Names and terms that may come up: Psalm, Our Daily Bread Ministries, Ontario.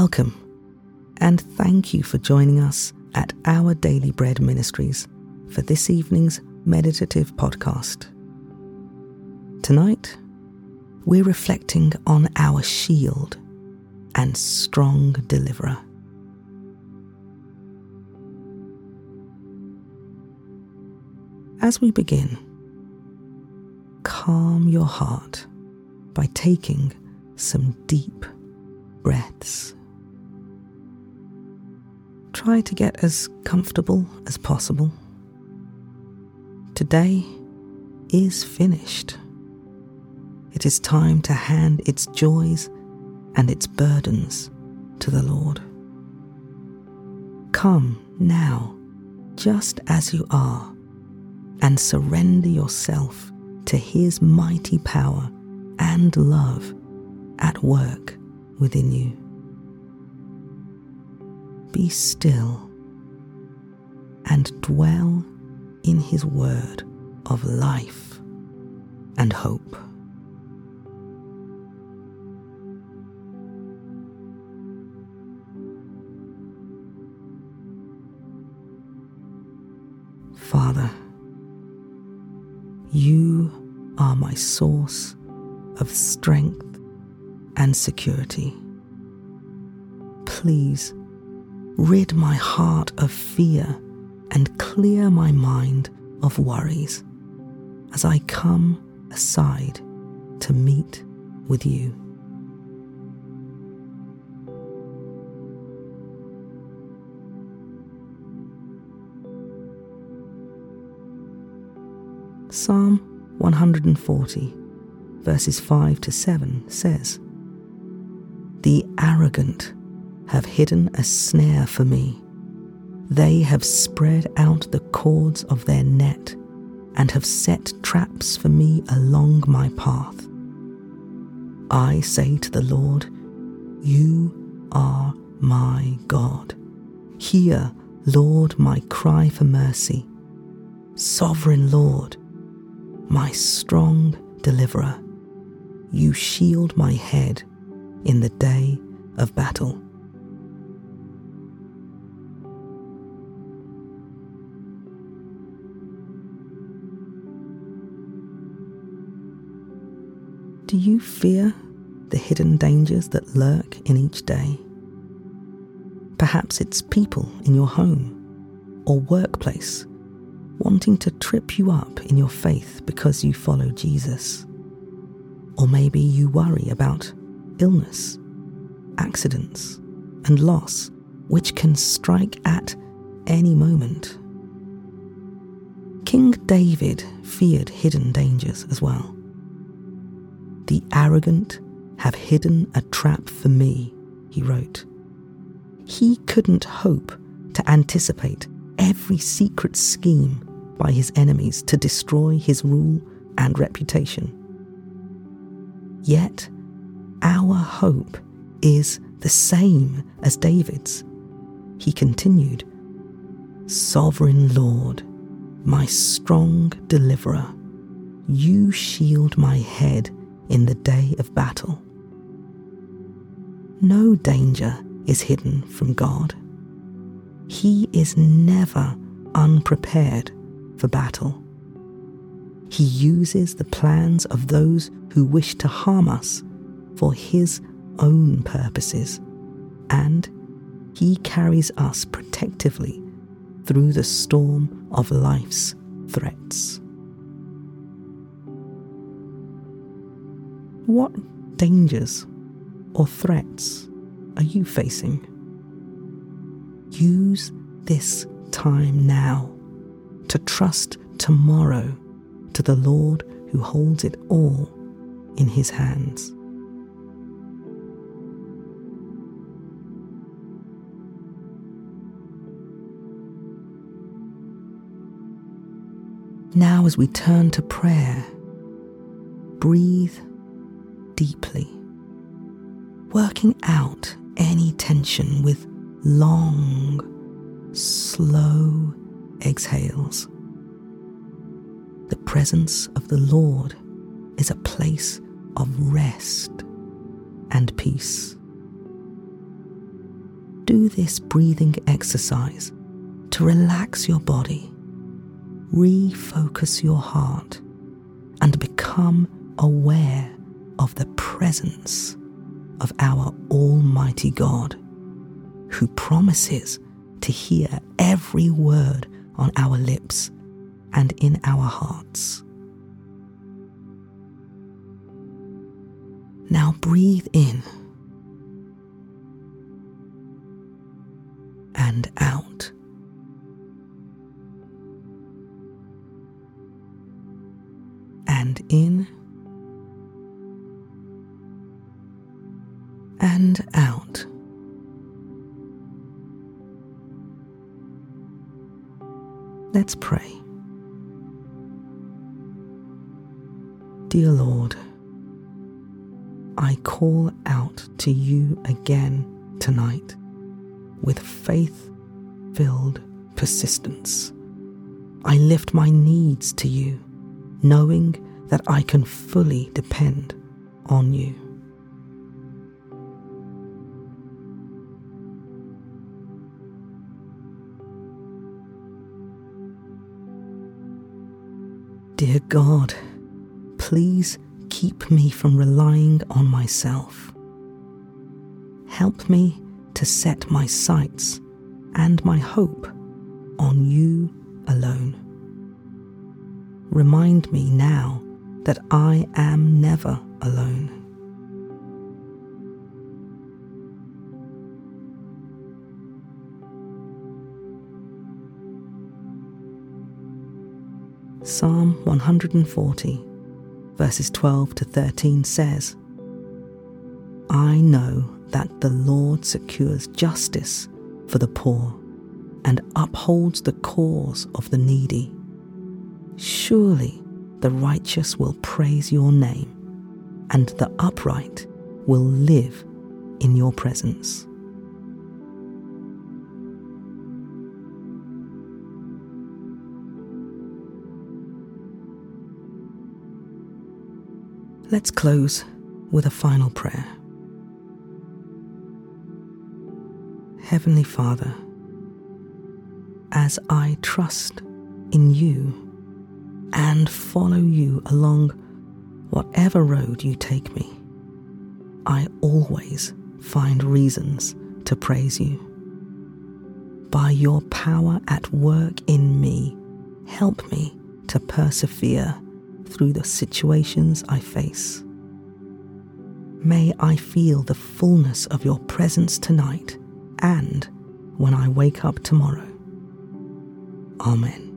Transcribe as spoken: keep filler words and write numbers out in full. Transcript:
Welcome, and thank you for joining us at Our Daily Bread Ministries for this evening's meditative podcast. Tonight, we're reflecting on our shield and strong deliverer. As we begin, calm your heart by taking some deep breaths. Try to get as comfortable as possible. Today is finished. It is time to hand its joys and its burdens to the Lord. Come now, just as you are, and surrender yourself to His mighty power and love at work within you. Be still and dwell in His word of life and hope. Father, You are my source of strength and security. Please rid my heart of fear and clear my mind of worries as I come aside to meet with You. Psalm one hundred forty, verses five to seven says, "The arrogant have hidden a snare for me. They have spread out the cords of their net and have set traps for me along my path. I say to the Lord, You are my God. Hear, Lord, my cry for mercy. Sovereign Lord, my strong deliverer, You shield my head in the day of battle." Do you fear the hidden dangers that lurk in each day? Perhaps it's people in your home or workplace wanting to trip you up in your faith because you follow Jesus. Or maybe you worry about illness, accidents, and loss, which can strike at any moment. King David feared hidden dangers as well. "The arrogant have hidden a trap for me," he wrote. He couldn't hope to anticipate every secret scheme by his enemies to destroy his rule and reputation. Yet, our hope is the same as David's. He continued, "Sovereign Lord, my strong deliverer, You shield my head in the day of battle." No danger is hidden from God. He is never unprepared for battle. He uses the plans of those who wish to harm us for His own purposes, and He carries us protectively through the storm of life's threats. What dangers or threats are you facing? Use this time now to trust tomorrow to the Lord who holds it all in His hands. Now, as we turn to prayer, breathe deeply, working out any tension with long, slow exhales. The presence of the Lord is a place of rest and peace. do this breathing exercise to relax your body, refocus your heart, and become aware of the presence of our Almighty God, who promises to hear every word on our lips and in our hearts. Now breathe in and out. And in and out. Let's pray. Dear Lord, I call out to you again tonight with faith-filled persistence. I lift my needs to you, knowing that I can fully depend on you. Dear God, please keep me from relying on myself. Help me to set my sights and my hope on you alone. Remind me now that I am never alone. Psalm one hundred forty, verses twelve to thirteen says, I know that the Lord secures justice for the poor and upholds the cause of the needy. Surely the righteous will praise your name, and the upright will live in your presence. Let's close with a final prayer. Heavenly Father, as I trust in you and follow you along whatever road you take me, I always find reasons to praise you. By your power at work in me, help me to persevere through the situations I face. May I feel the fullness of your presence tonight and when I wake up tomorrow. Amen.